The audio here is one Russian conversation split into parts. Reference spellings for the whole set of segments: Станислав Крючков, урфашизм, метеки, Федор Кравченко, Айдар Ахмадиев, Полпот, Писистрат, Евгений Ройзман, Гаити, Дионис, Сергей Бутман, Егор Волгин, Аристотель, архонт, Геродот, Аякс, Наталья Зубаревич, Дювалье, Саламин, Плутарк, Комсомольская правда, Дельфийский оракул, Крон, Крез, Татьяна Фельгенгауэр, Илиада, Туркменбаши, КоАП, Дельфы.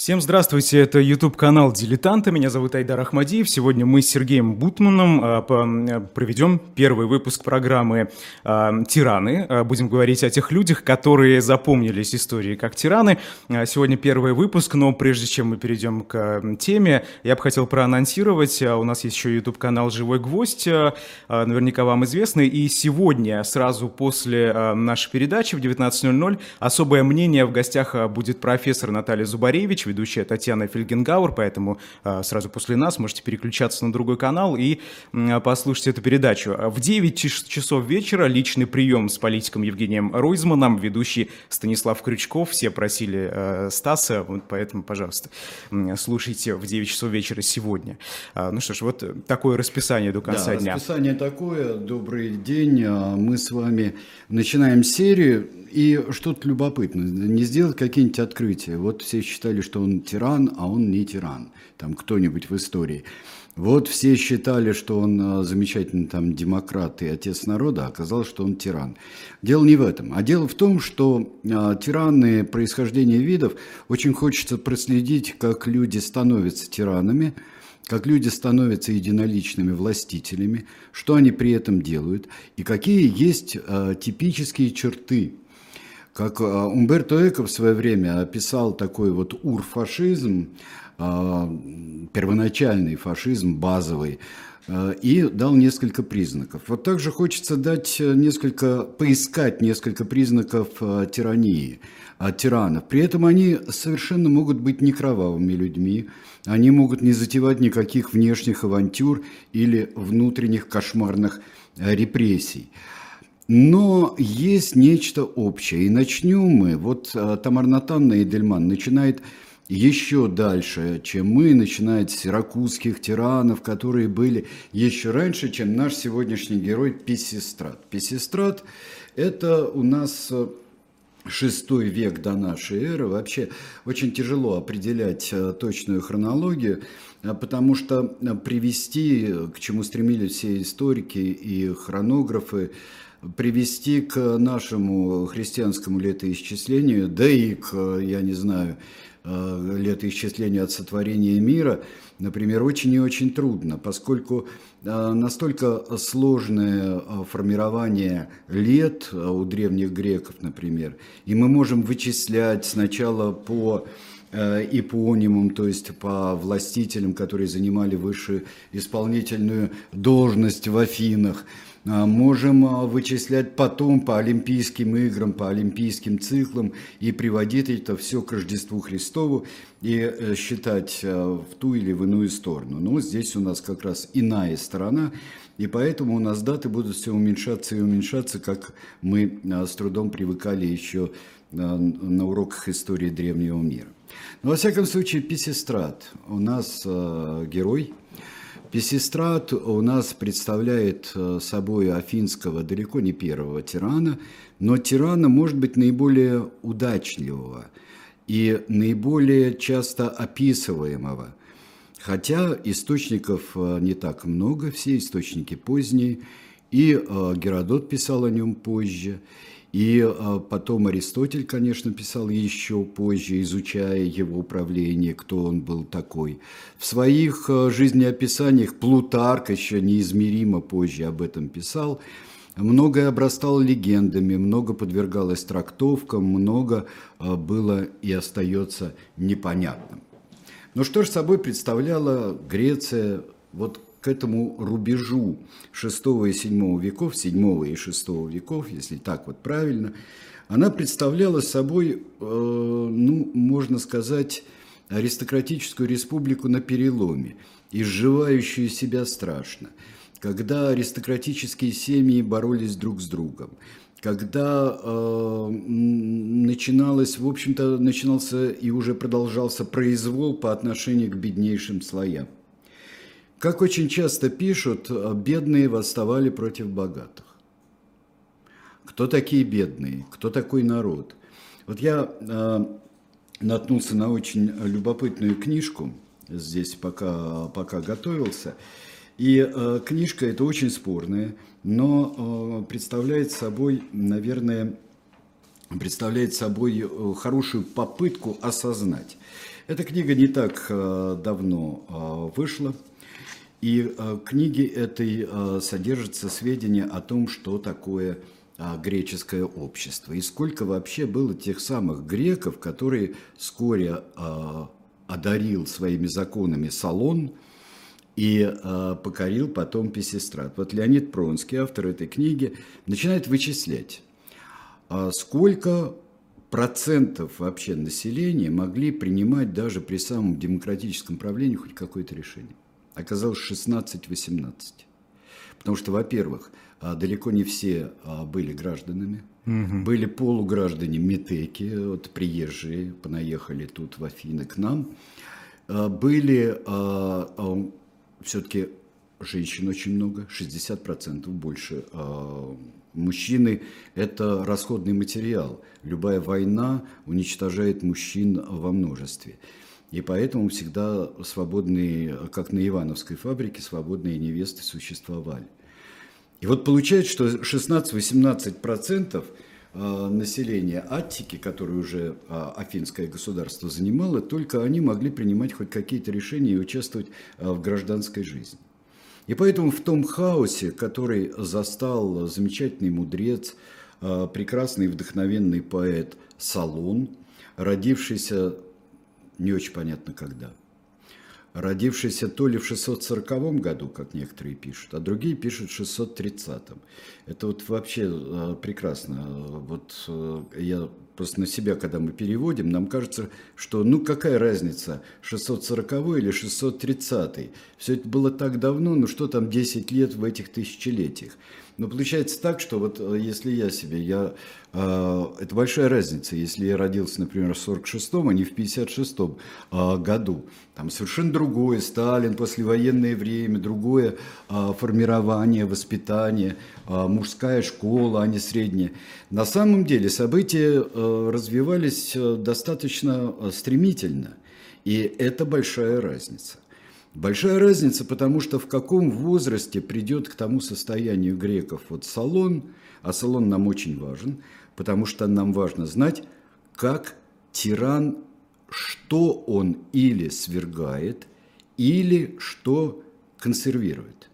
Всем здравствуйте, это YouTube-канал «Дилетанты», меня зовут Айдар Ахмадиев. Сегодня мы с Сергеем Бутманом проведем первый выпуск программы «Тираны». Будем говорить о тех людях, которые запомнились истории как тираны. Сегодня первый выпуск, но прежде чем мы перейдем к теме, я бы хотел проанонсировать. У нас есть еще YouTube-канал «Живой гвоздь», наверняка вам известный. И сегодня, сразу после нашей передачи в 19:00, особое мнение, в гостях будет профессор Наталья Зубаревич, ведущая Татьяна Фельгенгауэр, поэтому сразу после нас можете переключаться на другой канал и послушать эту передачу. В 9 часов вечера личный прием с политиком Евгением Ройзманом, ведущий Станислав Крючков. Все просили Стаса, вот поэтому, пожалуйста, слушайте в 9 часов вечера сегодня. Ну что ж, вот такое расписание до конца дня. Расписание такое. Добрый день. Мы с вами начинаем серию. И что-то любопытное, не сделать какие-нибудь открытия. Вот все считали, что он тиран, а он не тиран, там кто-нибудь в истории. Вот все считали, что он замечательный там демократ и отец народа, а оказалось, что он тиран. Дело не в этом, а дело в том, что тираны, происхождение видов, очень хочется проследить, как люди становятся тиранами, как люди становятся единоличными властителями, что они при этом делают и какие есть типические черты. Как Умберто Эко в свое время описал такой вот урфашизм, первоначальный фашизм, базовый, и дал несколько признаков. Вот также хочется поискать несколько признаков тирании, тиранов. При этом они совершенно могут быть не кровавыми людьми, они могут не затевать никаких внешних авантюр или внутренних кошмарных репрессий. Но есть нечто общее. И начнем мы. Вот Тамара Натанна и Дельман начинает еще дальше, чем мы, начинает с сиракузских тиранов, которые были еще раньше, чем наш сегодняшний герой Писистрат. Писистрат – это у нас 6 век до нашей эры. Вообще очень тяжело определять точную хронологию, потому что привести, к чему стремились все историки и хронографы, привести к нашему христианскому летоисчислению, да и к, я не знаю, летоисчислению от сотворения мира, например, очень и очень трудно, поскольку настолько сложное формирование лет у древних греков, например, и мы можем вычислять сначала по эпонимам, то есть по властителям, которые занимали высшую исполнительную должность в Афинах, можем вычислять потом по Олимпийским играм, по Олимпийским циклам и приводить это все к Рождеству Христову и считать в ту или в иную сторону. Но здесь у нас как раз иная сторона, и поэтому у нас даты будут все уменьшаться и уменьшаться, как мы с трудом привыкали еще на уроках истории древнего мира. Но во всяком случае Писистрат у нас герой. Писистрат у нас представляет собой афинского, далеко не первого тирана, но тирана, может быть, наиболее удачливого и наиболее часто описываемого. Хотя источников не так много, все источники поздние, и Геродот писал о нем позже, и потом Аристотель, конечно, писал еще позже, изучая его правление, кто он был такой. В своих жизнеописаниях Плутарк еще неизмеримо позже об этом писал. Многое обрастало легендами, много подвергалось трактовкам, много было и остается непонятным. Но что же собой представляла Греция вот к этому рубежу VI и VII веков, VII и VI веков, если так вот правильно, она представляла собой, можно сказать, аристократическую республику на переломе, изживающую себя страшно, когда аристократические семьи боролись друг с другом, когда начинался и уже продолжался произвол по отношению к беднейшим слоям. Как очень часто пишут, бедные восставали против богатых. Кто такие бедные? Кто такой народ? Вот я наткнулся на очень любопытную книжку, здесь пока готовился. И книжка эта очень спорная, но представляет собой хорошую попытку осознать. Эта книга не так давно вышла, и в книге этой содержатся сведения о том, что такое греческое общество, и сколько вообще было тех самых греков, которые вскоре одарил своими законами Солон и покорил потом Писистрат. Вот Леонид Пронский, автор этой книги, начинает вычислять, сколько процентов вообще населения могли принимать даже при самом демократическом правлении хоть какое-то решение. Оказалось 16-18. Потому что, во-первых, далеко не все были гражданами. Угу. Были полуграждане метеки, вот приезжие, понаехали тут в Афины к нам. Были все-таки женщин очень много, 60% больше. Мужчины – это расходный материал. Любая война уничтожает мужчин во множестве. И поэтому всегда свободные, как на Ивановской фабрике, свободные невесты существовали. И вот получается, что 16-18% населения Аттики, которое уже афинское государство занимало, только они могли принимать хоть какие-то решения и участвовать в гражданской жизни. И поэтому в том хаосе, который застал замечательный мудрец, прекрасный и вдохновенный поэт Солон, родившийся не очень понятно когда. Родившийся то ли в 640 году, как некоторые пишут, а другие пишут в 630. Это вот вообще прекрасно. Вот я просто на себя, когда мы переводим, нам кажется, что ну какая разница, 640 или 630. Все это было так давно, ну что там 10 лет в этих тысячелетиях. Но получается так, что вот если это большая разница, если я родился, например, в 46-м, а не в 56-м году. Там совершенно другое, Сталин, послевоенное время, другое формирование, воспитание, мужская школа, а не средняя. На самом деле события развивались достаточно стремительно, и это большая разница. Большая разница, потому что в каком возрасте придет к тому состоянию греков вот Солон, а Солон нам очень важен, потому что нам важно знать, как тиран, что он или свергает, или что консервирует.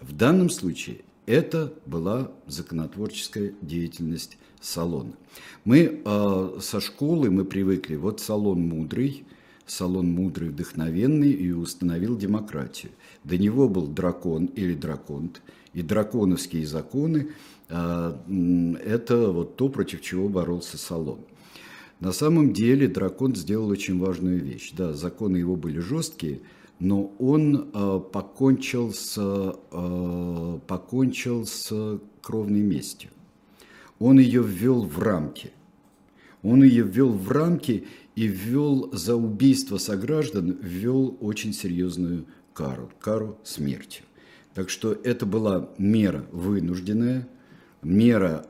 В данном случае это была законотворческая деятельность Солона. Мы со школы привыкли, вот Солон мудрый, вдохновенный и установил демократию. До него был дракон или драконт, и драконовские законы – это вот то, против чего боролся Солон. На самом деле дракон сделал очень важную вещь. Да, законы его были жесткие, но он покончил с кровной местью. Он ее ввел в рамки. И ввел за убийство сограждан, ввел очень серьезную кару смертью. Так что это была мера вынужденная, мера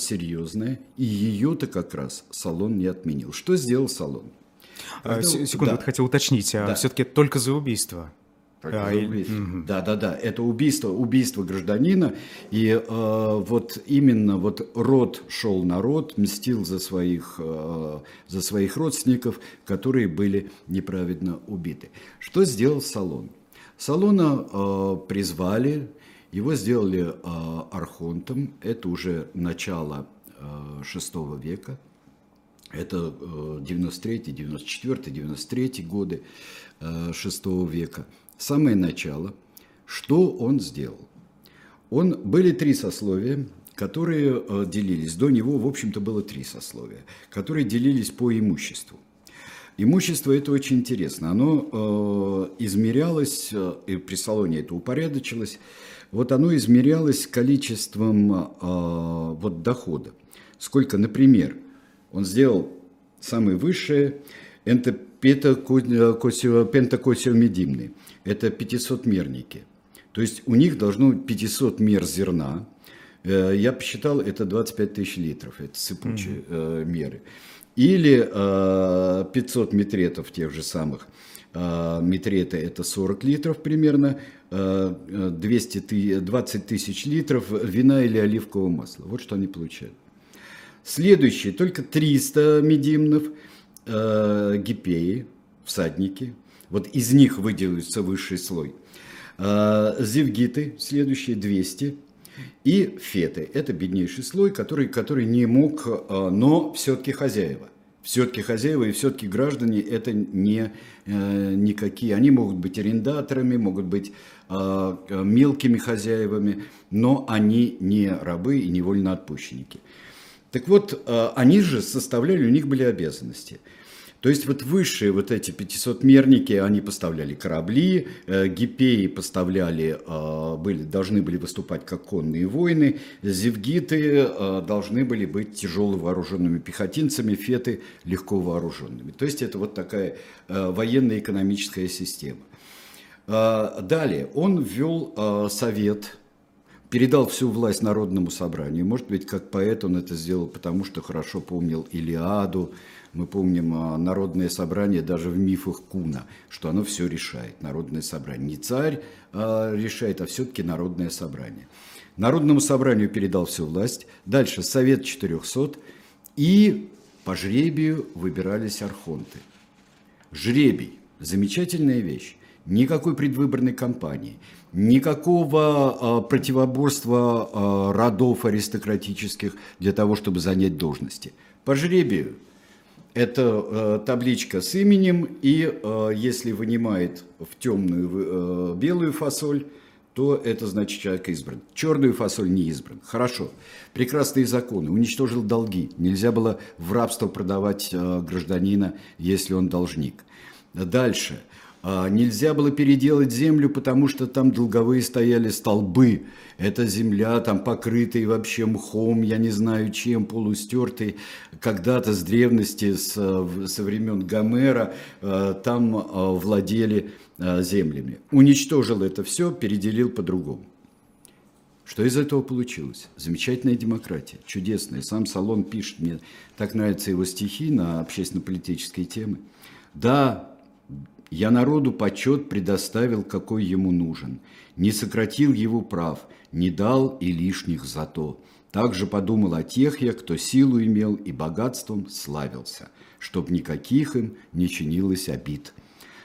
серьезная, и ее-то как раз Солон не отменил. Что сделал Солон? Вот хотел уточнить, все-таки только за убийство. Да, это убийство гражданина, и вот род шел на род, мстил за своих родственников, которые были неправедно убиты. Что сделал Солон? Солона призвали, его сделали архонтом, это уже начало VI века. Это 93, 94, 93 годы VI века. Самое начало. Что он сделал? Были три сословия, которые делились. До него, в общем-то, было три сословия, которые делились по имуществу. Имущество – это очень интересно. Оно измерялось, и при Солоне это упорядочилось, вот оно измерялось количеством дохода. Сколько, например, он сделал самое высшее – это пентакосиомедимны, это 500-мерники. То есть у них должно быть 500 мер зерна. Я посчитал, это 25 тысяч литров, это сыпучие меры. Или 500 метретов тех же самых. Метреты – это 40 литров примерно, 20 тысяч литров вина или оливкового масла. Вот что они получают. Следующие только 300 медимнов, гипеи, всадники, вот из них выделяется высший слой, зевгиты, следующие 200, и феты, это беднейший слой, который не мог, но все-таки хозяева. Все-таки хозяева и все-таки граждане это не никакие. Они могут быть арендаторами, могут быть мелкими хозяевами, но они не рабы и не вольноотпущенники. Так вот, они же составляли, у них были обязанности. То есть вот высшие вот эти 500-мерники, они поставляли корабли, гипеи поставляли, должны были выступать как конные воины, зевгиты должны были быть тяжело вооруженными пехотинцами, феты легко вооруженными. То есть это вот такая военно-экономическая система. Далее он ввел совет, передал всю власть народному собранию. Может быть, как поэт он это сделал, потому что хорошо помнил Илиаду. Мы помним народное собрание даже в мифах Куна, что оно все решает. Народное собрание. Не царь решает, а все-таки народное собрание. Народному собранию передал всю власть. Дальше совет 400. И по жребию выбирались архонты. Жребий. Замечательная вещь. Никакой предвыборной кампании. Никакого противоборства родов аристократических для того, чтобы занять должности. По жребию. Это табличка с именем, и если вынимает в темную белую фасоль, то это значит, человек избран. Черную фасоль не избран. Хорошо. Прекрасные законы. Уничтожил долги. Нельзя было в рабство продавать гражданина, если он должник. Дальше. Нельзя было переделать землю, потому что там долговые стояли столбы. Эта земля там покрытая вообще мхом, я не знаю чем, полустертой. Когда-то с древности, со времен Гомера, там владели землями. Уничтожил это все, переделил по-другому. Что из этого получилось? Замечательная демократия, чудесная. Сам Солон пишет, мне так нравятся его стихи на общественно-политические темы. Да, я народу почет предоставил, какой ему нужен, не сократил его прав, не дал и лишних зато. Также подумал о тех я, кто силу имел и богатством славился, чтоб никаких им не чинилось обид.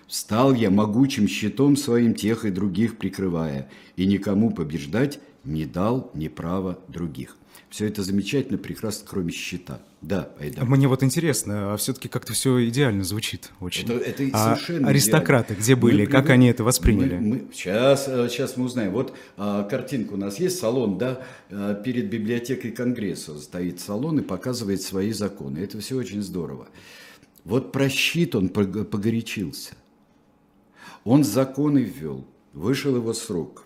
Встал я могучим щитом своим тех и других прикрывая, и никому побеждать не дал ни права других». Все это замечательно, прекрасно, кроме щита. Да, Айдар. Мне вот интересно, все-таки как-то все идеально звучит очень. Это совершенно аристократы идеально. Где были, как они это восприняли? Сейчас мы узнаем. Вот картинка у нас есть, Солон, да, перед библиотекой Конгресса стоит Солон и показывает свои законы. Это все очень здорово. Вот про щит он погорячился. Он законы ввел, вышел его срок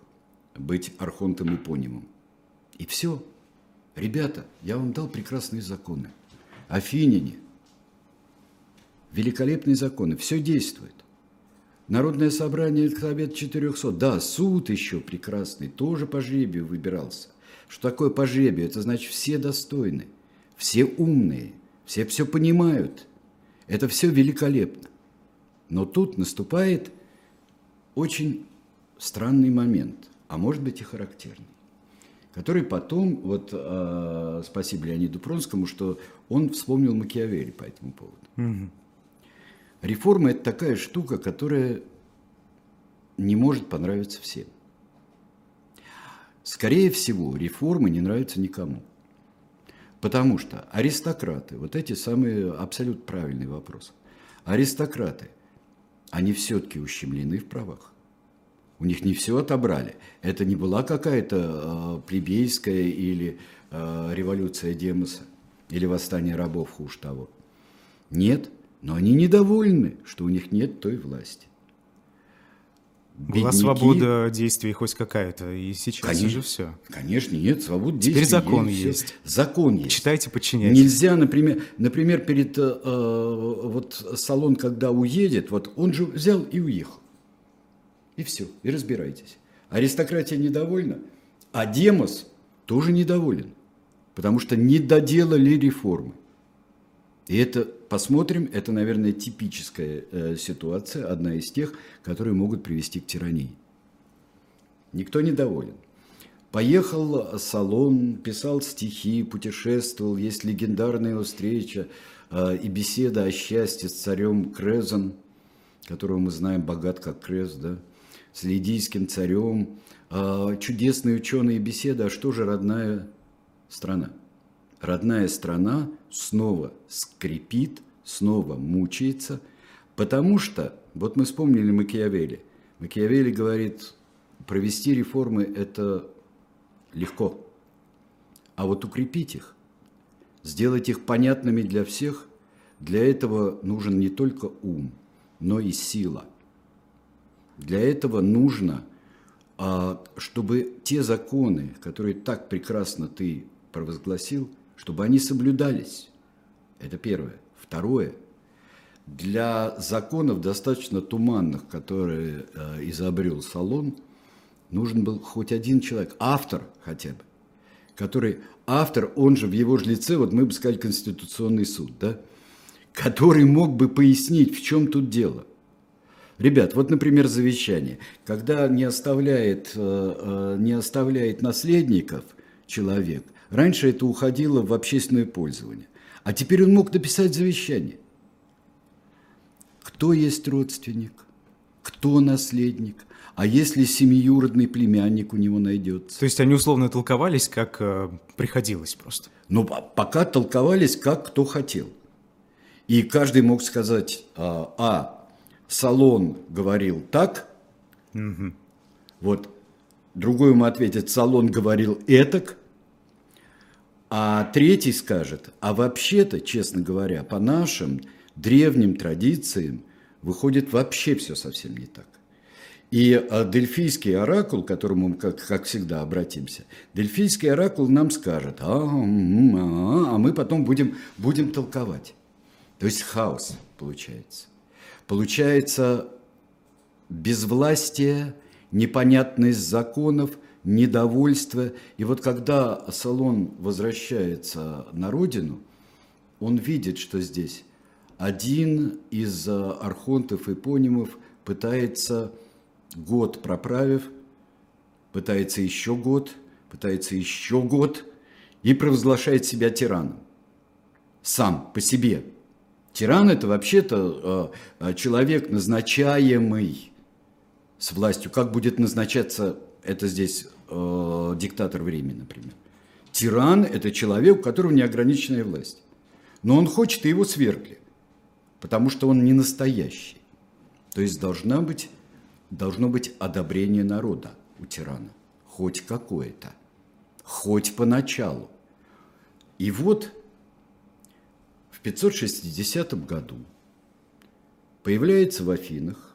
быть архонтом эпонимом. И все. Ребята, я вам дал прекрасные законы. Афиняне. Великолепные законы. Все действует. Народное собрание, совет 400. Да, суд еще прекрасный. Тоже по жребию выбирался. Что такое по жребию? Это значит, все достойны. Все умные. Все все понимают. Это все великолепно. Но тут наступает очень странный момент. А может быть и характерный. Который потом, вот спасибо Леониду Пронскому, что он вспомнил Макиавелли по этому поводу. Угу. Реформа – это такая штука, которая не может понравиться всем. Скорее всего, реформы не нравятся никому. Потому что аристократы, вот эти самые абсолютно правильные вопросы, аристократы, они все-таки ущемлены в правах. У них не все отобрали. Это не была какая-то плебейская или революция Демоса, или восстание рабов, хуже того. Нет, но они недовольны, что у них нет той власти. Бедняки, была свобода действий хоть какая-то, и сейчас конечно, уже все. Конечно, нет, свобода действий. Теперь закон есть. Закон есть. Читайте, подчиняйтесь. Нельзя, например перед вот Солон, когда уедет, вот он же взял и уехал. И все, и разбирайтесь. Аристократия недовольна, а Демос тоже недоволен, потому что не доделали реформы. И это, посмотрим, это, наверное, типическая ситуация, одна из тех, которые могут привести к тирании. Никто недоволен. Поехал Солон, писал стихи, путешествовал, есть легендарная его встреча и беседа о счастье с царем Крезом. которого мы знаем, богат как Крез, да, с лидийским царем, чудесные ученые беседы, а что же родная страна? Родная страна снова скрипит, снова мучается, потому что, вот мы вспомнили Макиавелли. Макиавелли говорит, провести реформы – это легко, а вот укрепить их, сделать их понятными для всех, для этого нужен не только ум, но и сила. Для этого нужно, чтобы те законы, которые так прекрасно ты провозгласил, чтобы они соблюдались. Это первое. Второе. Для законов, достаточно туманных, которые изобрел Солон, нужен был хоть один человек, автор хотя бы, который, автор, он же в его же лице, вот мы бы сказали, Конституционный суд, да, который мог бы пояснить, в чем тут дело. Ребят, вот, например, завещание. Когда не оставляет наследников человек, раньше это уходило в общественное пользование. А теперь он мог написать завещание. Кто есть родственник, кто наследник, а если семиюродный племянник у него найдется? То есть они условно толковались, как приходилось просто? Ну, пока толковались, как кто хотел. И каждый мог сказать, Солон говорил так, угу. Вот, другой ему ответит, Солон говорил этак, а третий скажет, а вообще-то, честно говоря, по нашим древним традициям выходит вообще все совсем не так. И Дельфийский оракул, к которому мы, как всегда, обратимся, Дельфийский оракул нам скажет, а мы потом будем толковать. То есть хаос получается. Получается безвластие, непонятность законов, недовольство. И вот когда Солон возвращается на родину, он видит, что здесь один из архонтов и епонимов пытается, год проправив, пытается еще год и провозглашает себя тираном. Сам по себе. Тиран – это вообще-то человек, назначаемый с властью. Как будет назначаться, это здесь диктатор времени, например. Тиран – это человек, у которого неограниченная власть. Но он хочет, и его свергли, потому что он не настоящий. То есть должно быть одобрение народа у тирана. Хоть какое-то. Хоть поначалу. И вот... В 560 году появляется в Афинах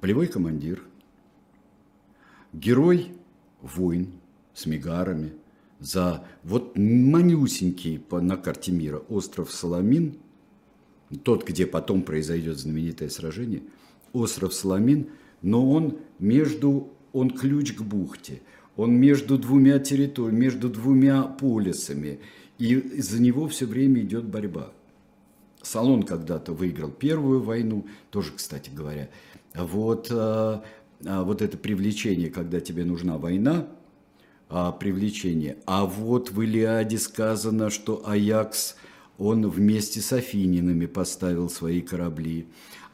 полевой командир, герой войн с мегарами за вот манюсенький на карте мира остров Саламин, тот, где потом произойдет знаменитое сражение, остров Саламин, но он ключ к бухте, он между двумя территориями, между двумя полюсами. И из-за него все время идет борьба. Солон когда-то выиграл первую войну, тоже, кстати говоря. Вот это привлечение, когда тебе нужна война, привлечение. А вот в Илиаде сказано, что Аякс, он вместе с афининами поставил свои корабли.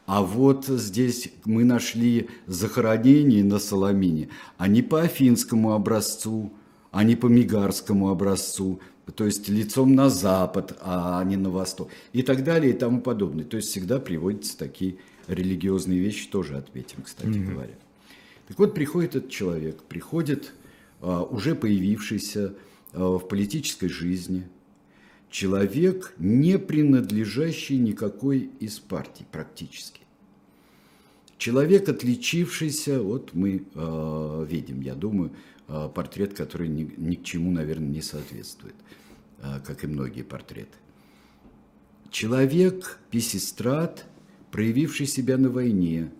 А вот здесь мы нашли захоронение на Саламине. Они по афинскому образцу, они по мегарскому образцу. То есть лицом на запад, а не на восток, и так далее, и тому подобное. То есть всегда приводятся такие религиозные вещи, тоже отметим, кстати говоря. Так вот, приходит этот человек, уже появившийся в политической жизни, человек, не принадлежащий никакой из партий практически. Человек, отличившийся, вот мы видим, я думаю, портрет, который ни к чему, наверное, не соответствует, как и многие портреты. Человек, Писистрат, проявивший себя на войне,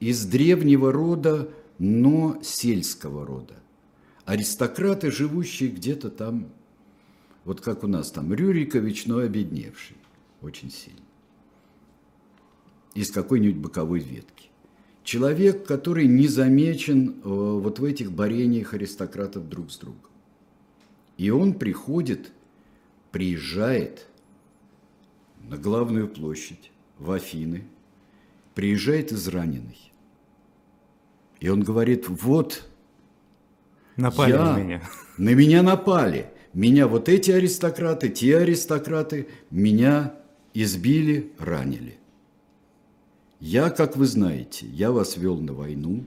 из древнего рода, но сельского рода. Аристократы, живущие где-то там, вот как у нас там, Рюрикович, но обедневший очень сильно. Из какой-нибудь боковой ветки. Человек, который не замечен вот в этих борениях аристократов друг с другом. И он приезжает на главную площадь в Афины, приезжает израненный. И он говорит, вот, напали на меня. На меня напали. Меня вот эти аристократы, те аристократы, меня избили, ранили. Я, как вы знаете, я вас вел на войну,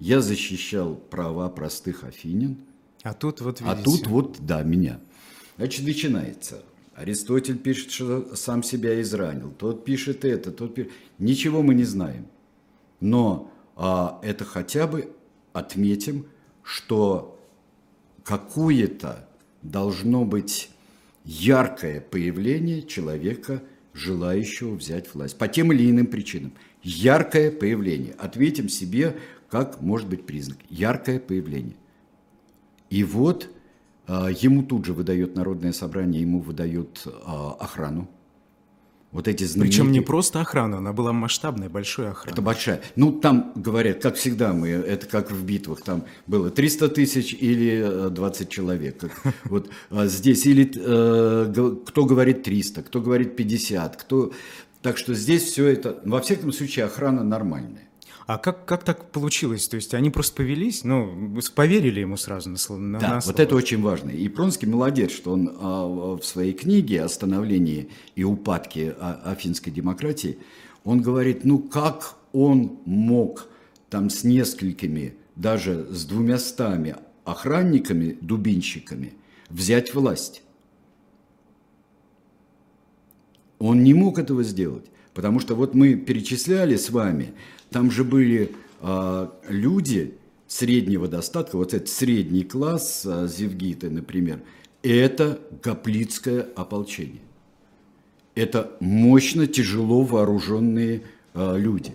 я защищал права простых афинян. А тут вот видите. А тут вот, да, меня. Значит, начинается. Аристотель пишет, что сам себя изранил. Тот пишет это, тот пишет. Ничего мы не знаем. Но это хотя бы отметим, что какое-то должно быть яркое появление человека, желающего взять власть. По тем или иным причинам. Яркое появление. Ответим себе, как может быть признак. Яркое появление. И вот ему тут же выдает народное собрание, ему выдают охрану. Вот эти знаменитые... Причем не просто охрана, она была масштабная, большая охрана. Это большая. Ну, там, говорят, как всегда мы, это как в битвах, там было 300 тысяч или 20 человек. Вот здесь или кто говорит 300, кто говорит 50, кто... Так что здесь все это... Во всяком случае, охрана нормальная. А как так получилось? То есть они просто повелись, ну, поверили ему сразу на слово? Да, на слово. Вот это очень важно. И Пронский молодец, что он в своей книге о становлении и упадке афинской демократии, он говорит, ну, как он мог там с несколькими, даже с 200 охранниками, дубинщиками, взять власть? Он не мог этого сделать, потому что вот мы перечисляли с вами... Там же были люди среднего достатка, вот этот средний класс, зевгиты, например, это гоплитское ополчение. Это мощно, тяжело вооруженные люди.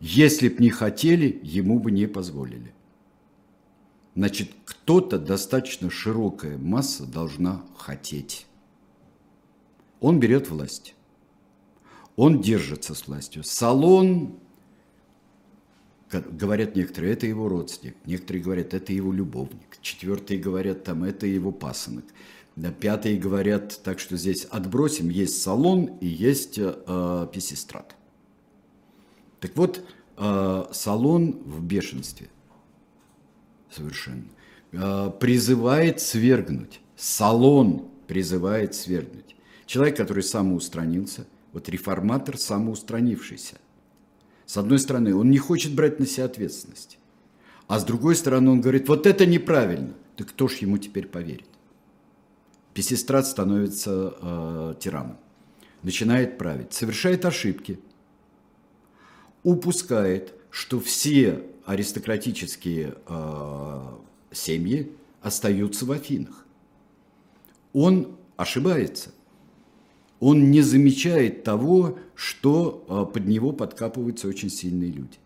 Если б не хотели, ему бы не позволили. Значит, кто-то, достаточно широкая масса, должна хотеть. Он берет власть. Он держится с властью. Солон... Говорят некоторые, это его родственник, некоторые говорят, это его любовник, четвертые говорят, там, это его пасынок, пятые говорят, так что здесь отбросим, есть Солон и есть Писистрат. Так вот, Солон в бешенстве совершенно призывает свергнуть, Солон призывает свергнуть. Человек, который самоустранился, вот реформатор самоустранившийся. С одной стороны, он не хочет брать на себя ответственность. А с другой стороны, он говорит, вот это неправильно. Да кто ж ему теперь поверит? Писистрат становится тираном. Начинает править. Совершает ошибки. Упускает, что все аристократические семьи остаются в Афинах. Он ошибается. Он не замечает того, что под него подкапываются очень сильные люди.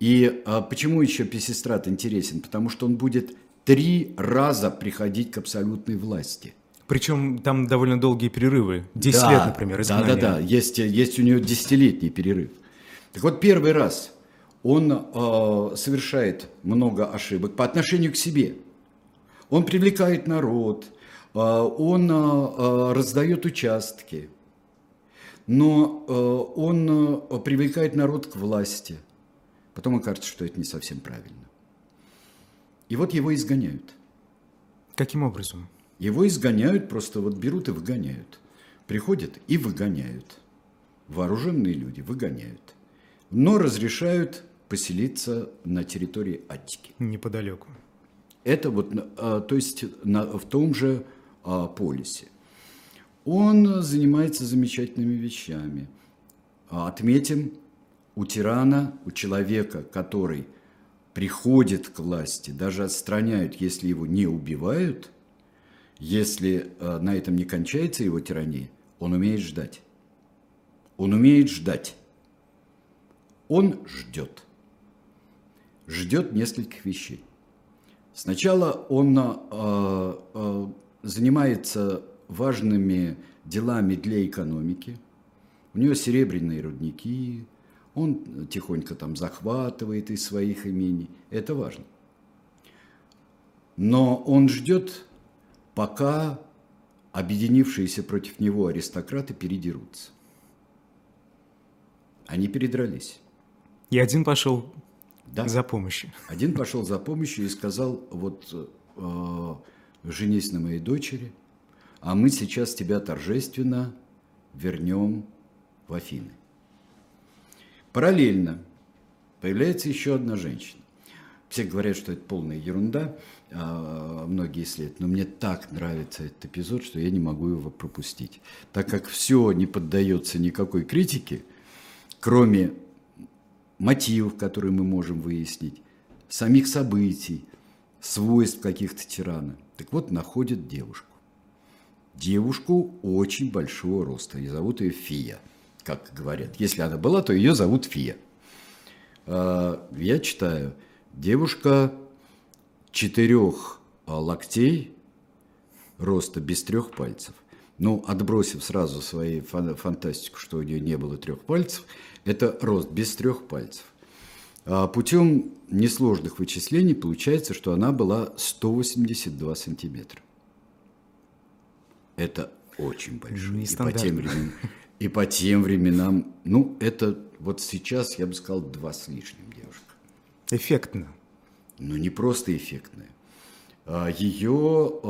И почему еще Писистрат интересен? Потому что он будет 3 раза приходить к абсолютной власти. Причем там довольно долгие перерывы. 10 да, лет, например, изгнания. Да, есть у него 10-летний перерыв. Так вот, первый раз он совершает много ошибок по отношению к себе. Он привлекает народ. Он раздает участки, но он привлекает народ к власти. Потом окажется, что это не совсем правильно. И вот его изгоняют. Каким образом? Его изгоняют, просто вот берут и выгоняют. Приходят и выгоняют. Вооруженные люди выгоняют. Но разрешают поселиться на территории Аттики. Неподалеку. Это вот, то есть в том же... полисе. Он занимается замечательными вещами. Отметим, у тирана, у человека, который приходит к власти, даже отстраняют, если его не убивают, если на этом не кончается его тирания, он умеет ждать. Он умеет ждать. Он ждет. Ждет нескольких вещей. Сначала он... занимается важными делами для экономики. У него серебряные рудники, он тихонько там захватывает из своих имений. Это важно. Но он ждет, пока объединившиеся против него аристократы передерутся. Они передрались. И один пошел за помощью. Один пошел за помощью и сказал, вот женись на моей дочери, а мы сейчас тебя торжественно вернем в Афины. Параллельно появляется еще одна женщина. Все говорят, что это полная ерунда, многие исследуют, но мне так нравится этот эпизод, что я не могу его пропустить. Так как все не поддается никакой критике, кроме мотивов, которые мы можем выяснить, самих событий, свойств каких-то тирана. Так вот, находят девушку. Девушку очень большого роста, и зовут ее Фия, как говорят. Если она была, то ее зовут Фия. Я читаю. Девушка 4 локтей, роста без 3 пальцев. Ну, отбросив сразу свою фантастику, что у нее не было 3 пальцев, это рост без 3 пальцев. Путем несложных вычислений получается, что она была 182 сантиметра. Это очень большое. И по тем временам, ну, это вот сейчас, я бы сказал, 2 с лишним девушка. Эффектно. Ну, не просто эффектная. Ее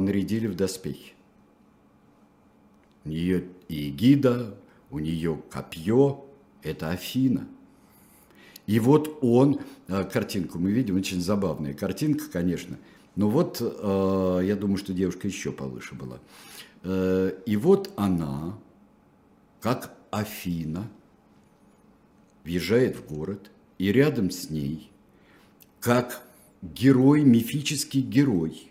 нарядили в доспехи. У нее и эгида, у нее копье, это Афина. И вот он, картинку мы видим, очень забавная картинка, конечно, но вот, я думаю, что девушка еще повыше была. И вот она, как Афина, въезжает в город, и рядом с ней, как герой, мифический герой.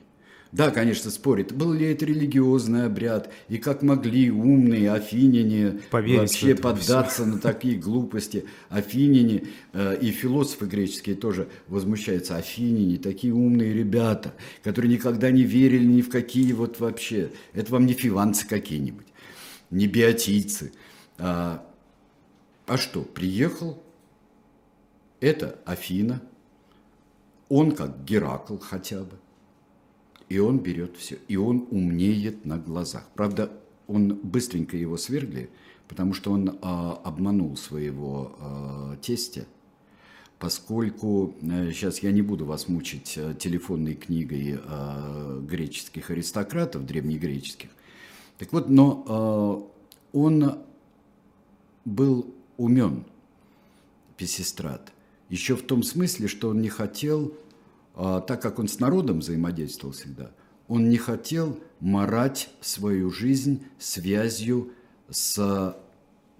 Да, конечно, спорит, был ли это религиозный обряд, и как могли умные афиняне вообще поддаться на такие глупости. Афиняне и философы греческие тоже возмущаются. Афиняне, такие умные ребята, которые никогда не верили ни в какие вот вообще. Это вам не фиванцы какие-нибудь, не биотийцы. А что, приехал, это Афина, он как Геракл хотя бы. И он берет все, и он умнеет на глазах. Правда, он быстренько его свергли, потому что он обманул своего тестя, поскольку, сейчас я не буду вас мучить телефонной книгой греческих аристократов, древнегреческих. Так вот, но он был умен, Писистрат, еще в том смысле, что он не хотел... Так как он с народом взаимодействовал всегда, он не хотел марать свою жизнь связью с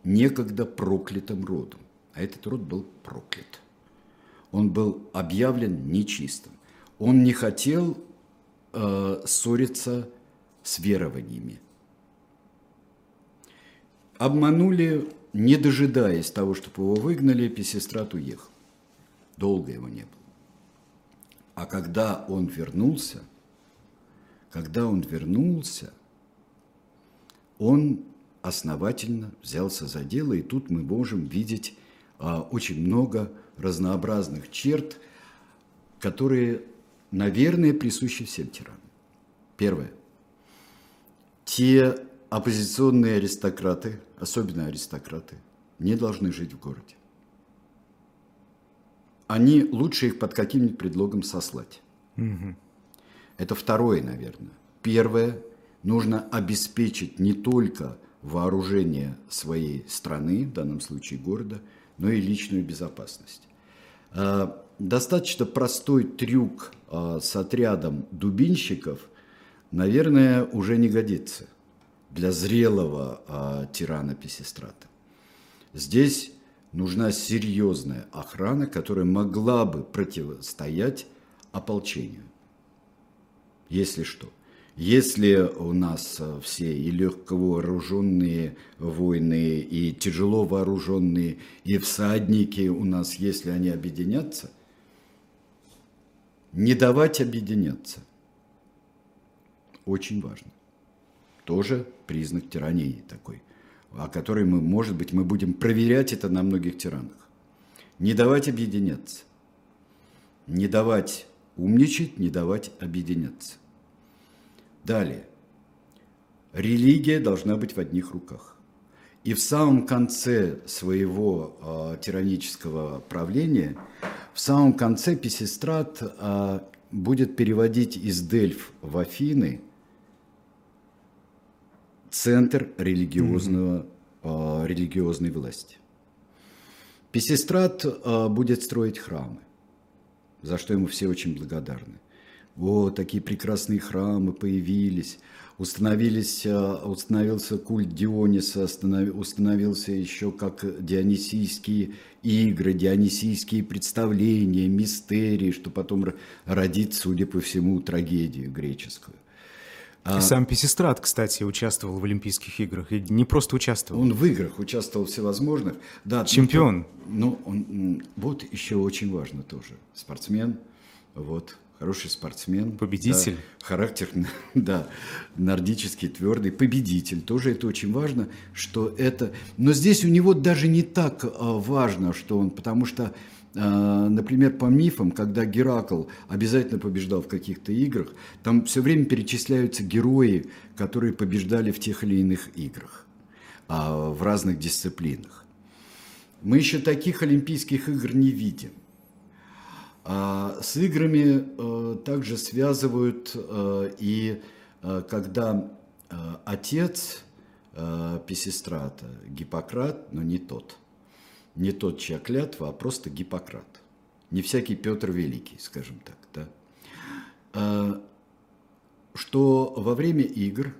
некогда проклятым родом. А этот род был проклят. Он был объявлен нечистым. Он не хотел ссориться с верованиями. Обманули, не дожидаясь того, чтобы его выгнали, Писистрат уехал. Долго его не было. А когда он вернулся, он основательно взялся за дело, и тут мы можем видеть очень много разнообразных черт, которые, наверное, присущи всем тиранам. Первое. Те оппозиционные аристократы, особенно аристократы, не должны жить в городе. Они лучше их под каким-нибудь предлогом сослать. Угу. Это второе, наверное. Первое, нужно обеспечить не только вооружение своей страны, в данном случае города, но и личную безопасность. Достаточно простой трюк с отрядом дубинщиков, наверное, уже не годится для зрелого тирана Писистрата. Здесь нужна серьезная охрана, которая могла бы противостоять ополчению. Если что. Если у нас все и легковооруженные воины, и тяжело вооруженные, и всадники у нас, если они объединятся, не давать объединяться. Очень важно. Тоже признак тирании такой, о которой мы, может быть, мы будем проверять это на многих тиранах. Не давать объединяться. Не давать умничать, не давать объединяться. Далее. Религия должна быть в одних руках. И в самом конце своего тиранического правления, в самом конце Писистрат будет переводить из Дельф в Афины центр религиозной власти. Писистрат будет строить храмы, за что ему все очень благодарны. О, такие прекрасные храмы появились. Установился культ Диониса, установился еще как дионисийские игры, дионисийские представления, мистерии, что потом родит, судя по всему, трагедию греческую. И сам Писистрат, кстати, участвовал в Олимпийских играх, и не просто участвовал. Он в играх участвовал всевозможных. Да, чемпион. Ну, вот еще очень важно тоже. Спортсмен, вот. Хороший спортсмен. Победитель. Да, характер, да, нордический, твердый. Победитель. Тоже это очень важно, что это... Но здесь у него даже не так важно, что он... Потому что, например, по мифам, когда Геракл обязательно побеждал в каких-то играх, там все время перечисляются герои, которые побеждали в тех или иных играх, в разных дисциплинах. Мы еще таких Олимпийских игр не видим. А с играми также связывают и когда отец Писистрата, Гиппократ, но не тот, чья клятва, а просто Гиппократ, не всякий Петр Великий, скажем так, да? Что во время игр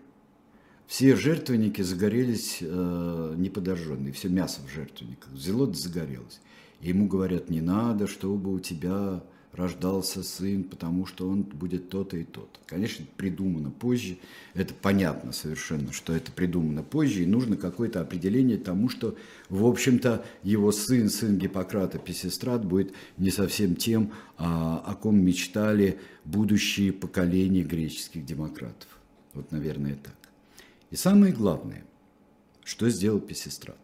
все жертвенники загорелись неподожженные, все мясо в жертвенниках взяло да загорелось. Ему говорят, не надо, чтобы у тебя рождался сын, потому что он будет то-то и то-то. Конечно, придумано позже, это понятно совершенно, что это придумано позже, и нужно какое-то определение тому, что, в общем-то, его сын Гиппократа, Писистрат, будет не совсем тем, о ком мечтали будущие поколения греческих демократов. Вот, наверное, так. И самое главное, что сделал Писистрат.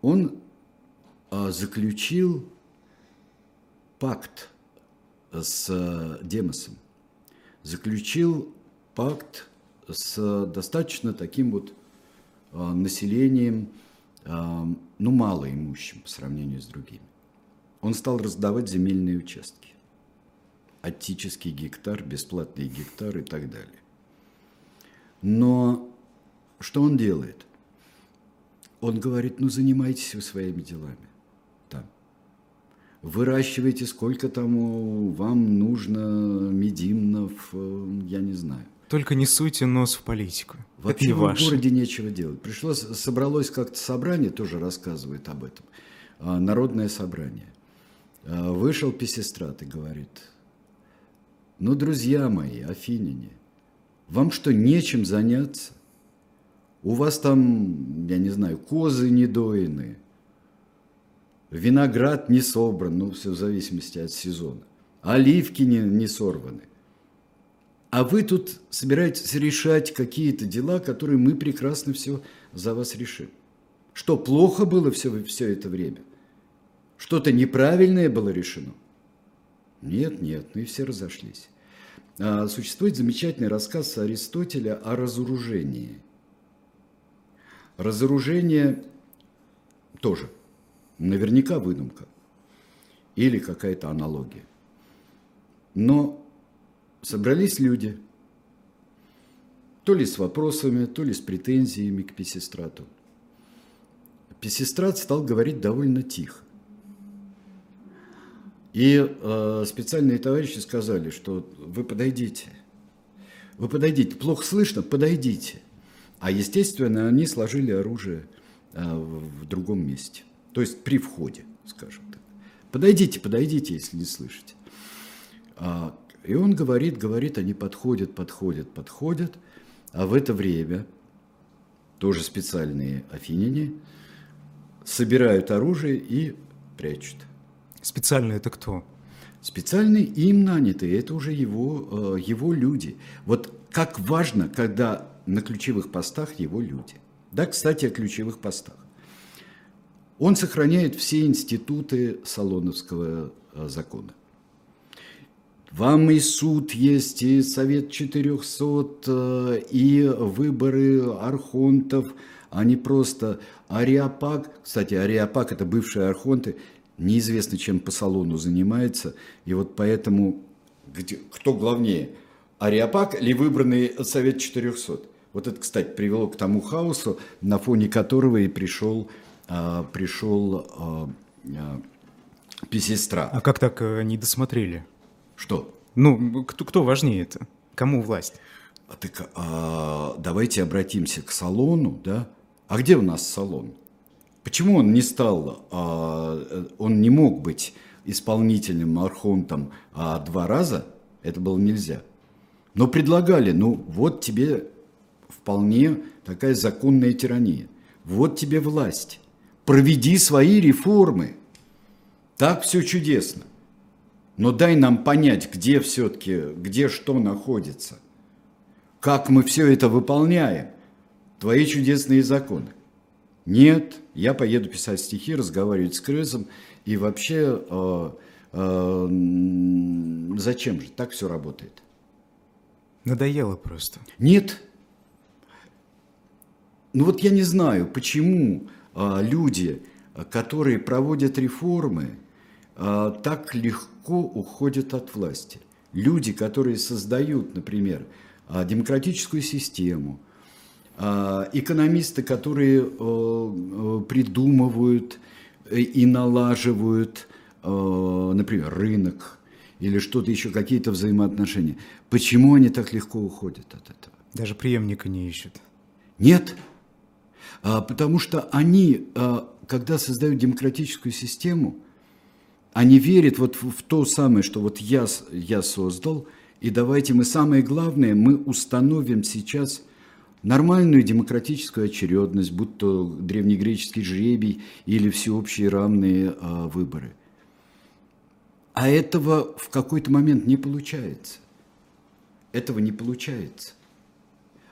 Он заключил пакт с Демосом, заключил пакт с достаточно таким вот населением, ну, малоимущим по сравнению с другими. Он стал раздавать земельные участки, аттический гектар, бесплатный гектар и так далее. Но что он делает? Он говорит, ну, занимайтесь вы своими делами. Выращивайте, сколько там вам нужно медимнов, я не знаю. Только не суйте нос в политику. Вообще в городе нечего делать. Собралось как-то собрание, тоже рассказывает об этом, народное собрание. Вышел Писистрат и говорит, ну, друзья мои, афиняне, вам что, нечем заняться? У вас там, я не знаю, козы недоены. Виноград не собран, ну, все в зависимости от сезона. Оливки не сорваны. А вы тут собираетесь решать какие-то дела, которые мы прекрасно все за вас решим. Что, плохо было все это время? Что-то неправильное было решено? Нет, ну и все разошлись. Существует замечательный рассказ Аристотеля о разоружении. Разоружение тоже. Наверняка выдумка или какая-то аналогия. Но собрались люди, то ли с вопросами, то ли с претензиями к Писистрату. Писистрат стал говорить довольно тихо. И специальные товарищи сказали, что вы подойдите, плохо слышно, подойдите. А естественно, они сложили оружие в другом месте. То есть при входе, скажем так. Подойдите, если не слышите. И он говорит, они подходят. А в это время тоже специальные афиняне собирают оружие и прячут. Специальные это кто? Специальные им нанятые, это уже его люди. Вот как важно, когда на ключевых постах его люди. Да, кстати, о ключевых постах. Он сохраняет все институты Солоновского закона. Вам и суд есть, и совет 400, и выборы архонтов, а не просто ареопаг. Кстати, ареопаг – это бывшие архонты, неизвестно, чем по Солону занимается, и вот поэтому кто главнее, ареопаг или выбранный совет 400? Вот это, кстати, привело к тому хаосу, на фоне которого и пришел Писистрат. А как так не досмотрели? Что? Ну, кто важнее это? Кому власть? Так, давайте обратимся к Солону, да? А где у нас Солон? Почему он не стал, он не мог быть исполнительным архонтом 2 раза? Это было нельзя. Но предлагали, вот тебе вполне такая законная тирания. Вот тебе власть. Проведи свои реформы. Так все чудесно. Но дай нам понять, где все-таки, где что находится. Как мы все это выполняем. Твои чудесные законы. Нет, я поеду писать стихи, разговаривать с Крезом. И вообще, зачем же? Так все работает. Надоело просто. Нет. Вот я не знаю, почему люди, которые проводят реформы, так легко уходят от власти. Люди, которые создают, например, демократическую систему, экономисты, которые придумывают и налаживают, например, рынок или что-то еще, какие-то взаимоотношения. Почему они так легко уходят от этого? Даже преемника не ищут. Нет, потому что они, когда создают демократическую систему, они верят в то самое, что я создал, и давайте мы самое главное, мы установим сейчас нормальную демократическую очередность, будь то древнегреческий жребий или всеобщие равные выборы. А этого в какой-то момент не получается.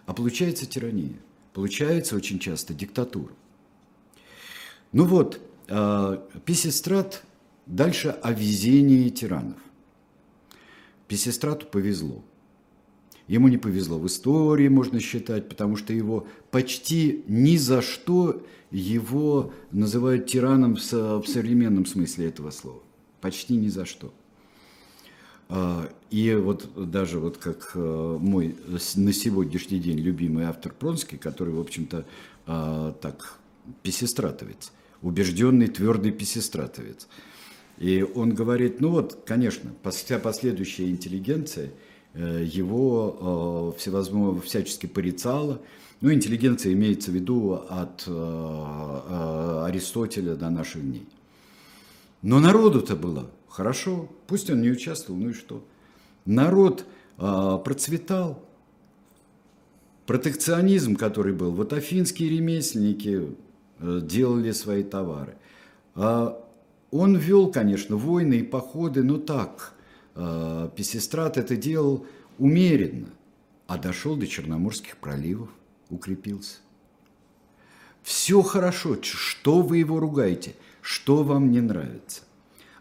А получается тирания, получается очень часто диктатура. Писистрат... Дальше о везении тиранов. Писистрату повезло. Ему не повезло в истории, можно считать, потому что его почти ни за что его называют тираном в современном смысле этого слова. Почти ни за что. И даже как мой на сегодняшний день любимый автор Пронский, который, в общем-то, так писистратовец, убежденный твердый писистратовец. И он говорит, конечно, вся последующая интеллигенция его всячески порицала. Интеллигенция имеется в виду от Аристотеля до наших дней. Но народу-то было хорошо, пусть он не участвовал, и что. Народ процветал. Протекционизм, который был, афинские ремесленники делали свои товары. Он вел, конечно, войны и походы, но так. Писистрат это делал умеренно, а дошел до Черноморских проливов, укрепился. Все хорошо, что вы его ругаете, что вам не нравится.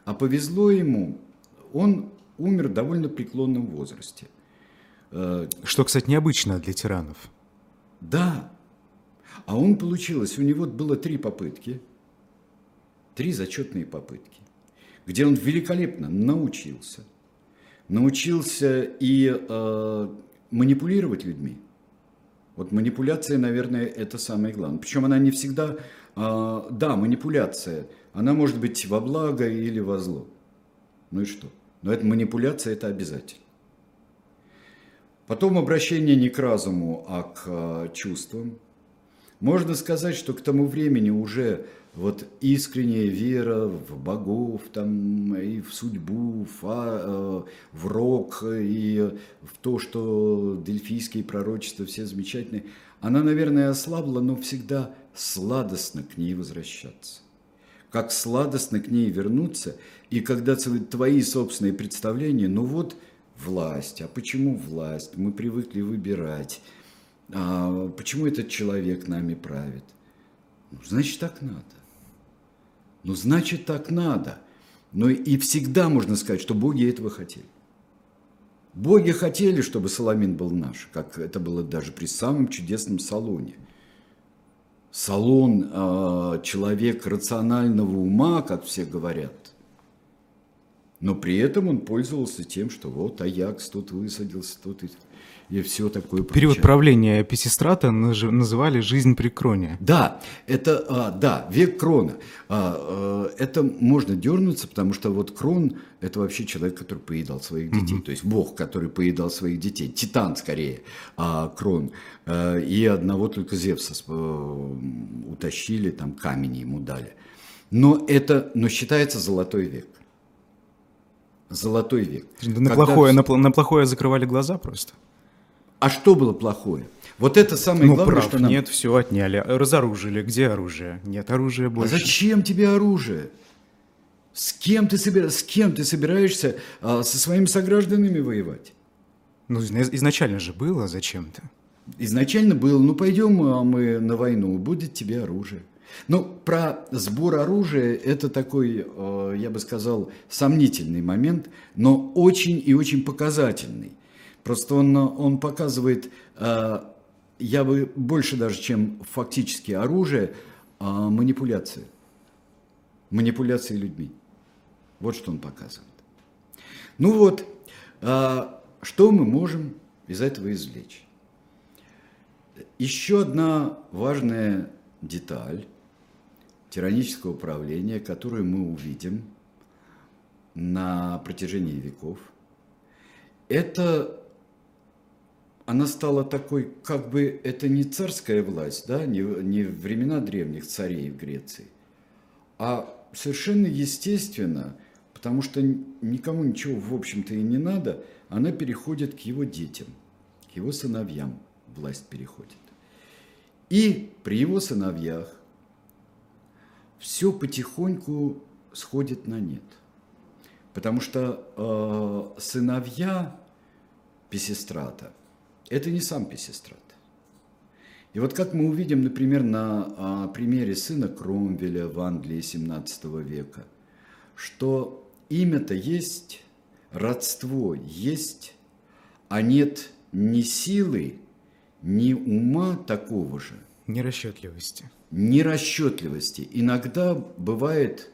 А повезло ему, он умер в довольно преклонном возрасте. Что, кстати, необычно для тиранов. Да, а он получилось, у него было 3 попытки. 3 зачетные попытки, где он великолепно научился. Научился и манипулировать людьми. Манипуляция, наверное, это самое главное. Причем она не всегда... манипуляция. Она может быть во благо или во зло. И что? Но эта манипуляция, это обязательно. Потом обращение не к разуму, а к чувствам. Можно сказать, что к тому времени уже... искренняя вера в богов, и в судьбу, в рок, и в то, что дельфийские пророчества все замечательные, она, наверное, ослабла, но всегда сладостно к ней возвращаться. Как сладостно к ней вернуться, и когда твои собственные представления, власть, а почему власть? Мы привыкли выбирать, а почему этот человек нами правит? Значит, так надо. Значит, так надо. Но и всегда можно сказать, что боги этого хотели. Боги хотели, чтобы Саламин был наш, как это было даже при самом чудесном Солоне. Солон, человек рационального ума, как все говорят, но при этом он пользовался тем, что вот Аякс тут высадился, тут и все такое. Период правления Писистрата называли «жизнь при Кроне». Да, это, да, век Крона. Это можно дернуться, потому что вот Крон – это вообще человек, который поедал своих детей. Угу. То есть бог, который поедал своих детей. Титан, скорее, Крон. И одного только Зевса утащили, там камень ему дали. Но считается золотой век. Золотой век. На плохое закрывали глаза просто. А что было плохое? Вот это самое главное, прав, что нам... Нет, все отняли, разоружили. Где оружие? Нет, оружия больше. А зачем тебе оружие? С кем ты собираешься со своими согражданами воевать? Ну, изначально же было зачем-то. Изначально было. Ну, пойдем мы на войну, будет тебе оружие. Ну, про сбор оружия это такой, я бы сказал, сомнительный момент, но очень и очень показательный. Просто он показывает, я бы больше даже, чем фактически оружие, манипуляции. Манипуляции людьми. Вот что он показывает. Ну вот, что мы можем из этого извлечь? Еще одна важная деталь тиранического правления, которую мы увидим на протяжении веков, это она стала такой, как бы это не царская власть, да, не времена древних царей в Греции, а совершенно естественно, потому что никому ничего, в общем-то, и не надо, она переходит к его детям, к его сыновьям власть переходит. И при его сыновьях все потихоньку сходит на нет. Потому что сыновья Писистрата – это не сам Писистрат. И вот как мы увидим, например, на примере сына Кромвеля в Англии XVII века, что имя-то есть, родство есть, а нет ни силы, ни ума такого же. Нерасчетливости. Нерасчетливости. Иногда бывает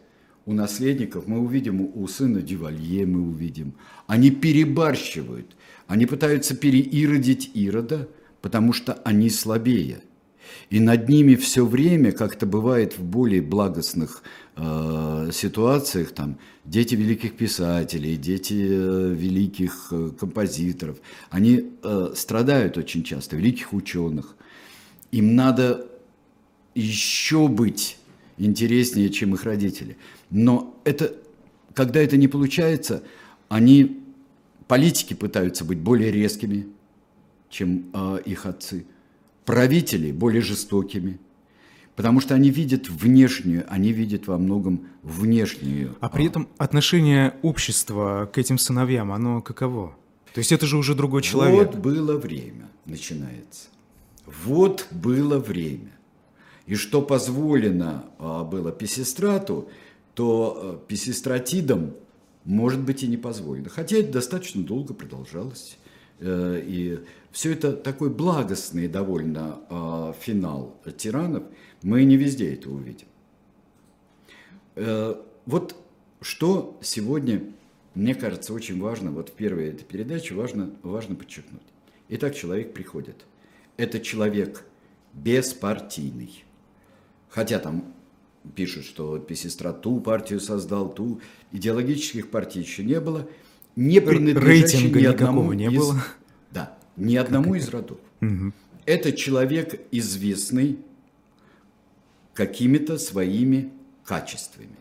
у наследников, мы увидим у сына Дювалье, мы увидим, они перебарщивают, они пытаются переиродить Ирода, потому что они слабее. И над ними все время, как-то бывает в более благостных ситуациях, там, дети великих писателей, дети великих композиторов, они страдают очень часто, великих ученых. Им надо еще быть интереснее, чем их родители. Но это, когда это не получается, они, политики, пытаются быть более резкими, чем их отцы. Правители более жестокими, потому что они видят внешнюю, они видят во многом внешнюю. А при этом отношение общества к этим сыновьям, оно каково? То есть это же уже другой человек. Вот было время, начинается. Вот было время. И что позволено было Писистрату, то Писистратидам, может быть, и не позволено. Хотя это достаточно долго продолжалось. И все это такой благостный довольно финал тиранов, мы не везде это увидим. Вот что сегодня, мне кажется, очень важно, вот в первой этой передаче важно подчеркнуть. Итак, человек приходит. Это человек беспартийный. Хотя там пишут, что Писистрат ту партию создал, ту. Идеологических партий еще не было. Не принадлежащий ни одному не было. Да, ни одному из родов. Угу. Это человек, известный какими-то своими качествами,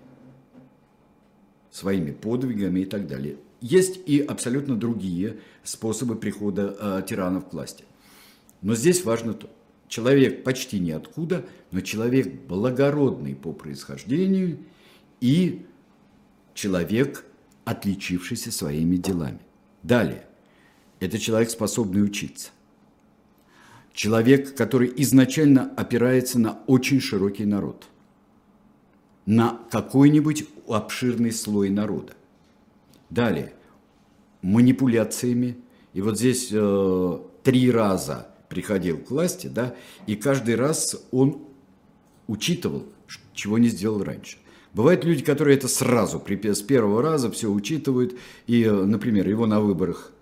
своими подвигами и так далее. Есть и абсолютно другие способы прихода тиранов к власти. Но здесь важно то. Человек почти ниоткуда, но человек благородный по происхождению и человек, отличившийся своими делами. Далее. Это человек, способный учиться. Человек, который изначально опирается на очень широкий народ. На какой-нибудь обширный слой народа. Далее. Манипуляциями И вот здесь три раза приходил к власти, да, и каждый раз он учитывал, чего не сделал раньше. Бывают люди, которые это сразу, с первого раза все учитывают, и, например, его на выборах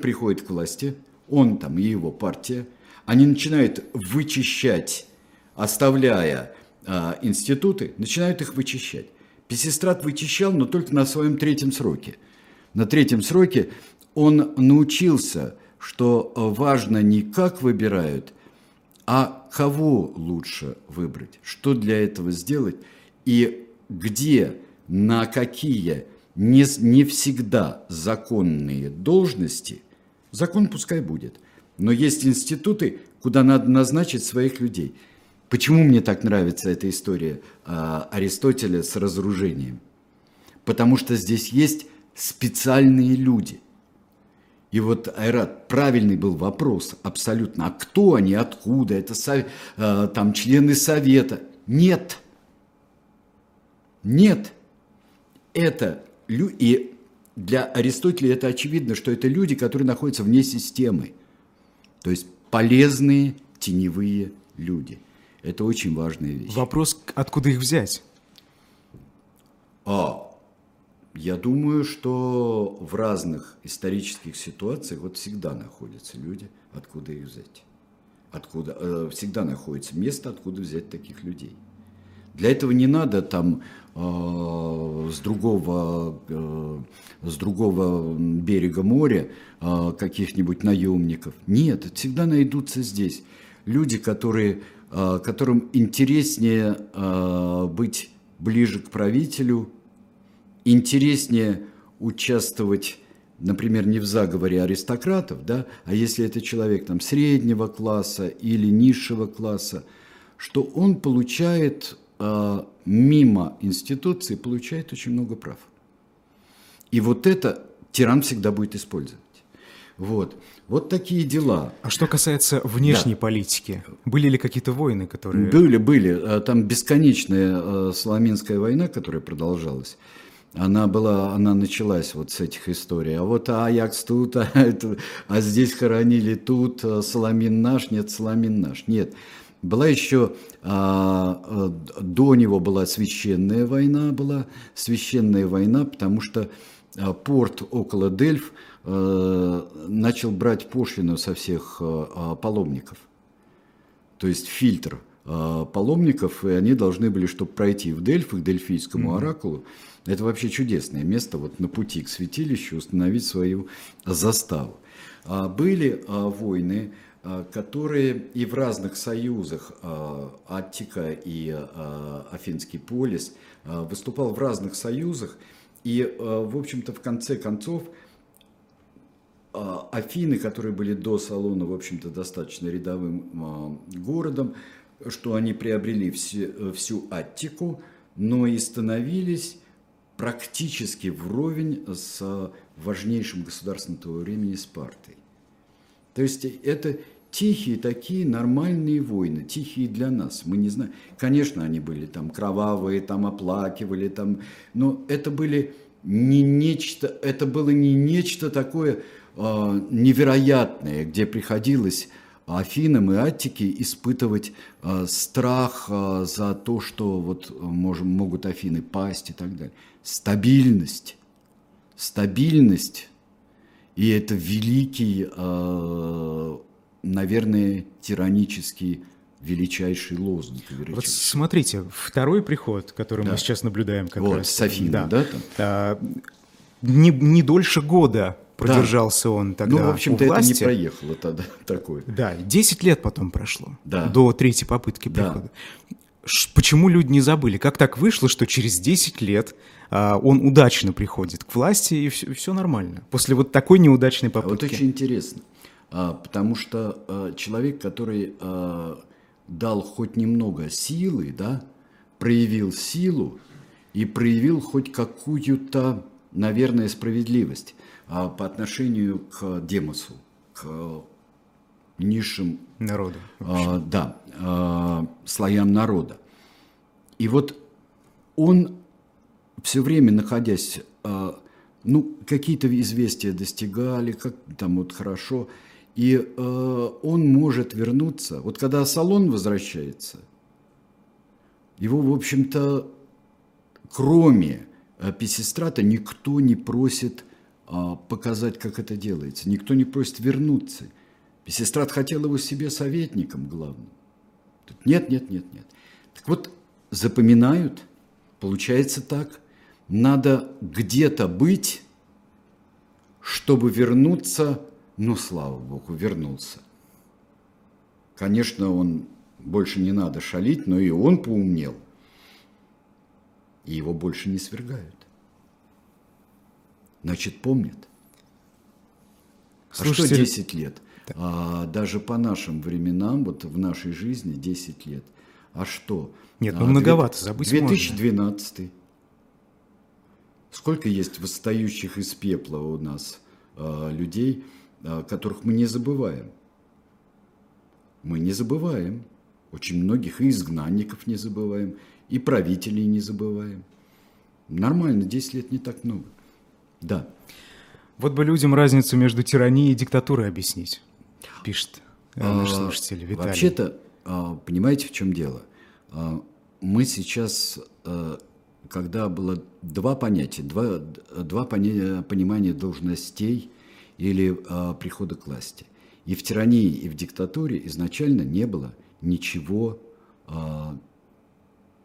приходит к власти, он там и его партия, они начинают вычищать, оставляя институты, начинают их вычищать. Писистрат вычищал, но только на своем третьем сроке. На третьем сроке он научился, что важно не как выбирают, а кого лучше выбрать, что для этого сделать и где, на какие не всегда законные должности, закон пускай будет, но есть институты, куда надо назначить своих людей. Почему мне так нравится эта история Аристотеля с разоружением? Потому что здесь есть специальные люди. И вот, Айрат, правильный был вопрос абсолютно, а кто они, откуда, это там члены совета? Нет. Это люди, и для Аристотеля это очевидно, что это люди, которые находятся вне системы, то есть полезные теневые люди. Это очень важная вещь. Вопрос, откуда их взять? Я думаю, что в разных исторических ситуациях вот всегда находятся люди, откуда их взять. Всегда находится место, откуда взять таких людей. Для этого не надо там с другого берега моря каких-нибудь наемников. Нет, всегда найдутся здесь люди, которым интереснее быть ближе к правителю, интереснее участвовать, например, не в заговоре аристократов, да, а если это человек там, среднего класса или низшего класса, что он получает мимо институции, получает очень много прав. И вот это тиран всегда будет использовать. Вот такие дела. А что касается внешней политики, были ли какие-то войны, которые... Были. Там бесконечная Саламинская война, которая продолжалась, она началась вот с этих историй. А вот Аякс тут, а здесь хоронили тут, Саламин наш, нет, Саламин наш. Нет. Была еще, до него была священная война, потому что порт около Дельф начал брать пошлину со всех паломников, то есть фильтр паломников, и они должны были, чтобы пройти в Дельфы, к Дельфийскому оракулу, это вообще чудесное место, вот на пути к святилищу установить свою заставу. Были войны, которые и в разных союзах, Аттика и Афинский полис, выступал в разных союзах, и, в общем-то, в конце концов, Афины, которые были до Солона, в общем-то, достаточно рядовым городом, что они приобрели всю Аттику, но и становились практически вровень с важнейшим государством того времени Спартой. То есть это тихие такие нормальные войны, тихие для нас. Мы не знаем, конечно, они были там кровавые, там оплакивали, там, но это были не нечто, это было не нечто такое невероятное, где приходилось Афинам и Аттике испытывать страх за то, что вот могут Афины пасть и так далее. Стабильность, и это великий, наверное, тиранический, величайший лозунг. Вот смотрите, второй приход, который мы сейчас наблюдаем, как вот, раз с Афиной, не дольше года продержался он тогда у власти. Ну, в общем-то, это не проехало тогда такое. Да, 10 лет потом прошло, до третьей попытки прихода. Почему люди не забыли? Как так вышло, что через 10 лет он удачно приходит к власти, и все нормально? После вот такой неудачной попытки. Вот очень интересно, потому что человек, который дал хоть немного силы, да, проявил силу и проявил хоть какую-то, наверное, справедливость по отношению к демосу, к низшим народу, слоям народа. И вот он все время, находясь ну, какие-то известия достигали, как там вот хорошо. И он может вернуться. Вот когда Солон возвращается, его, в общем-то, кроме Писистрата, никто не просит показать, как это делается. Никто не просит вернуться. Писистрат хотел его себе советником главным. Нет. Так вот, запоминают, получается так. Надо где-то быть, чтобы вернуться. Ну, слава богу, вернулся. Конечно, он больше не надо шалить, но и он поумнел. И его больше не свергают. Значит, помнят. Слушайте, а что 10 лет? Так. А, даже по нашим временам, вот в нашей жизни 10 лет. А что? Нет, ну многовато, забыть 2012. Можно. Сколько есть восстающих из пепла у нас людей, которых мы не забываем. Мы не забываем. Очень многих и изгнанников не забываем, и правителей не забываем. Нормально, 10 лет не так много. Да. Вот бы людям разницу между тиранией и диктатурой объяснить, пишет наш слушатель Виталий. Вообще-то, понимаете, в чем дело? Мы сейчас, когда было два понятия, два понимания должностей, или прихода к власти. И в тирании, и в диктатуре изначально не было ничего,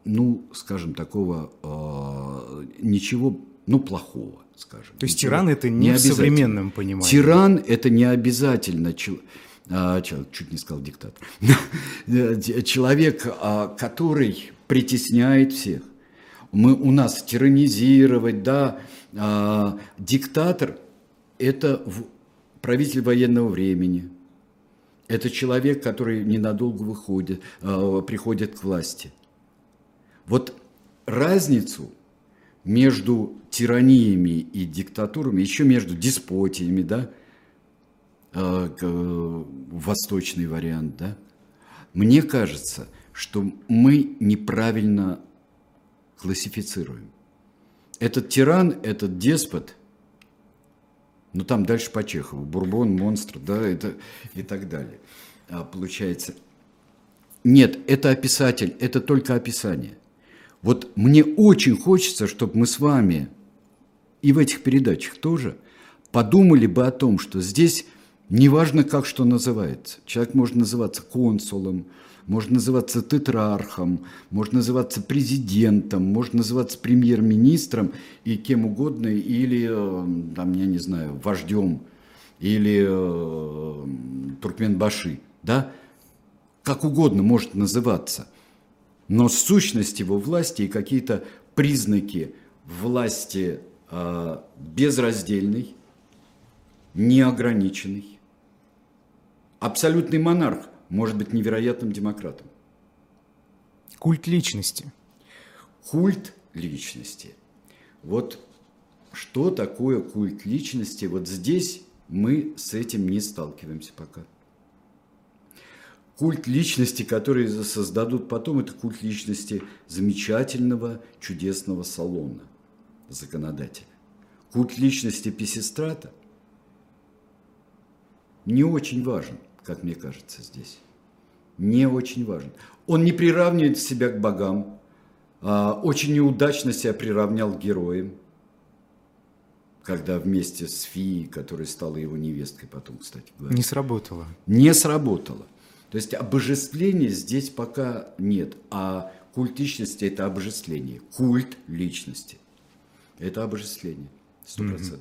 ну, скажем, такого, ничего, ну, плохого, скажем. То есть тиран – это не в современном понимании? Тиран – это не обязательно, чуть не сказал диктатор, человек, который притесняет всех. У нас тиранизировать, да, диктатор – это правитель военного времени. Это человек, который ненадолго приходит к власти. Вот разницу между тираниями и диктатурами, еще между деспотиями, да, восточный вариант, да, мне кажется, что мы неправильно классифицируем. Этот тиран, этот деспот. Ну, там дальше по Чехову. Бурбон, монстр, да, это, и так далее. А, получается. Нет, это описатель, это только описание. Вот мне очень хочется, чтобы мы с вами, и в этих передачах тоже, подумали бы о том, что здесь неважно, как что называется. Человек может называться консулом, может называться тетрархом, может называться президентом, может называться премьер-министром и кем угодно, или, там, я не знаю, вождем, или туркменбаши, да? Как угодно может называться, но сущность его власти и какие-то признаки власти безраздельной, неограниченной. Абсолютный монарх может быть невероятным демократом. Культ личности. Культ личности. Вот что такое культ личности? Вот здесь мы с этим не сталкиваемся пока. Культ личности, который создадут потом, это культ личности замечательного, чудесного Солона, законодателя. Культ личности Писистрата не очень важен, как мне кажется, здесь. Не очень важен. Он не приравнивает себя к богам. Очень неудачно себя приравнял к героям. Когда вместе с Фией, которая стала его невесткой потом, кстати говоря. Не сработало. Не сработало. То есть обожествления здесь пока нет. А культ личности – это обожествление. Культ личности – это обожествление. 100%.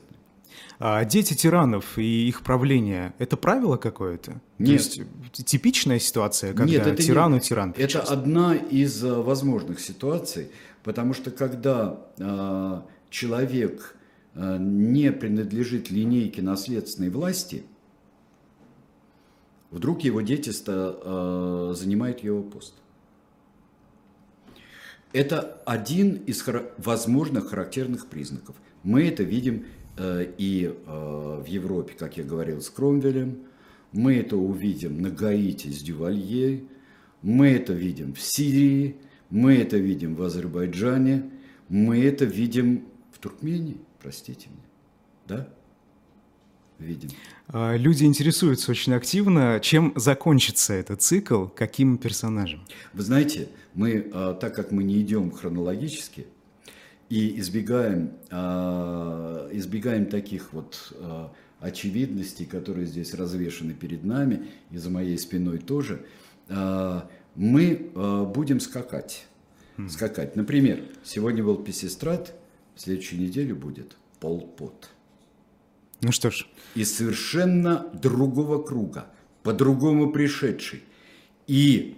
А дети тиранов и их правление – это правило какое-то? Нет. То есть типичная ситуация, когда тиран причастен? Это одна из возможных ситуаций, потому что когда человек не принадлежит линейке наследственной власти, вдруг его дети занимают его пост. Это один из возможных характерных признаков. Мы это видим и в Европе, как я говорил, с Кромвелем. Мы это увидим на Гаити с Дювалье. Мы это видим в Сирии. Мы это видим в Азербайджане. Мы это видим в Туркмении, простите меня. да? Видим. Люди интересуются очень активно, чем закончится этот цикл, каким персонажем. Вы знаете, мы, так как мы не идем хронологически и избегаем таких вот очевидностей, которые здесь развешаны перед нами, и за моей спиной тоже, мы будем скакать. Например, сегодня был Писистрат, в следующей неделе будет Полпот. Ну что ж. Из совершенно другого круга, по-другому пришедший и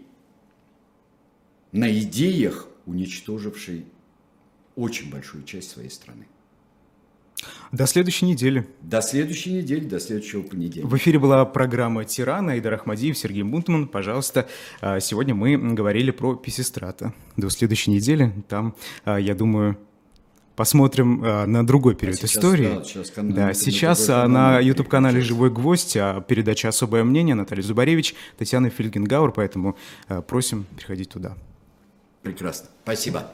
на идеях уничтоживший очень большую часть своей страны. До следующей недели. До следующей недели, до следующего понедельника. В эфире была программа «Тиран». Айдар Ахмадиев, Сергей Бутман. Пожалуйста, сегодня мы говорили про Писистрата. До следующей недели. Там, я думаю, посмотрим на другой период истории. Да, сейчас на YouTube-канале «Живой гвоздь» передача «Особое мнение» Наталья Зубаревич, Татьяна Фельгенгауэр. Поэтому просим переходить туда. Прекрасно. Спасибо.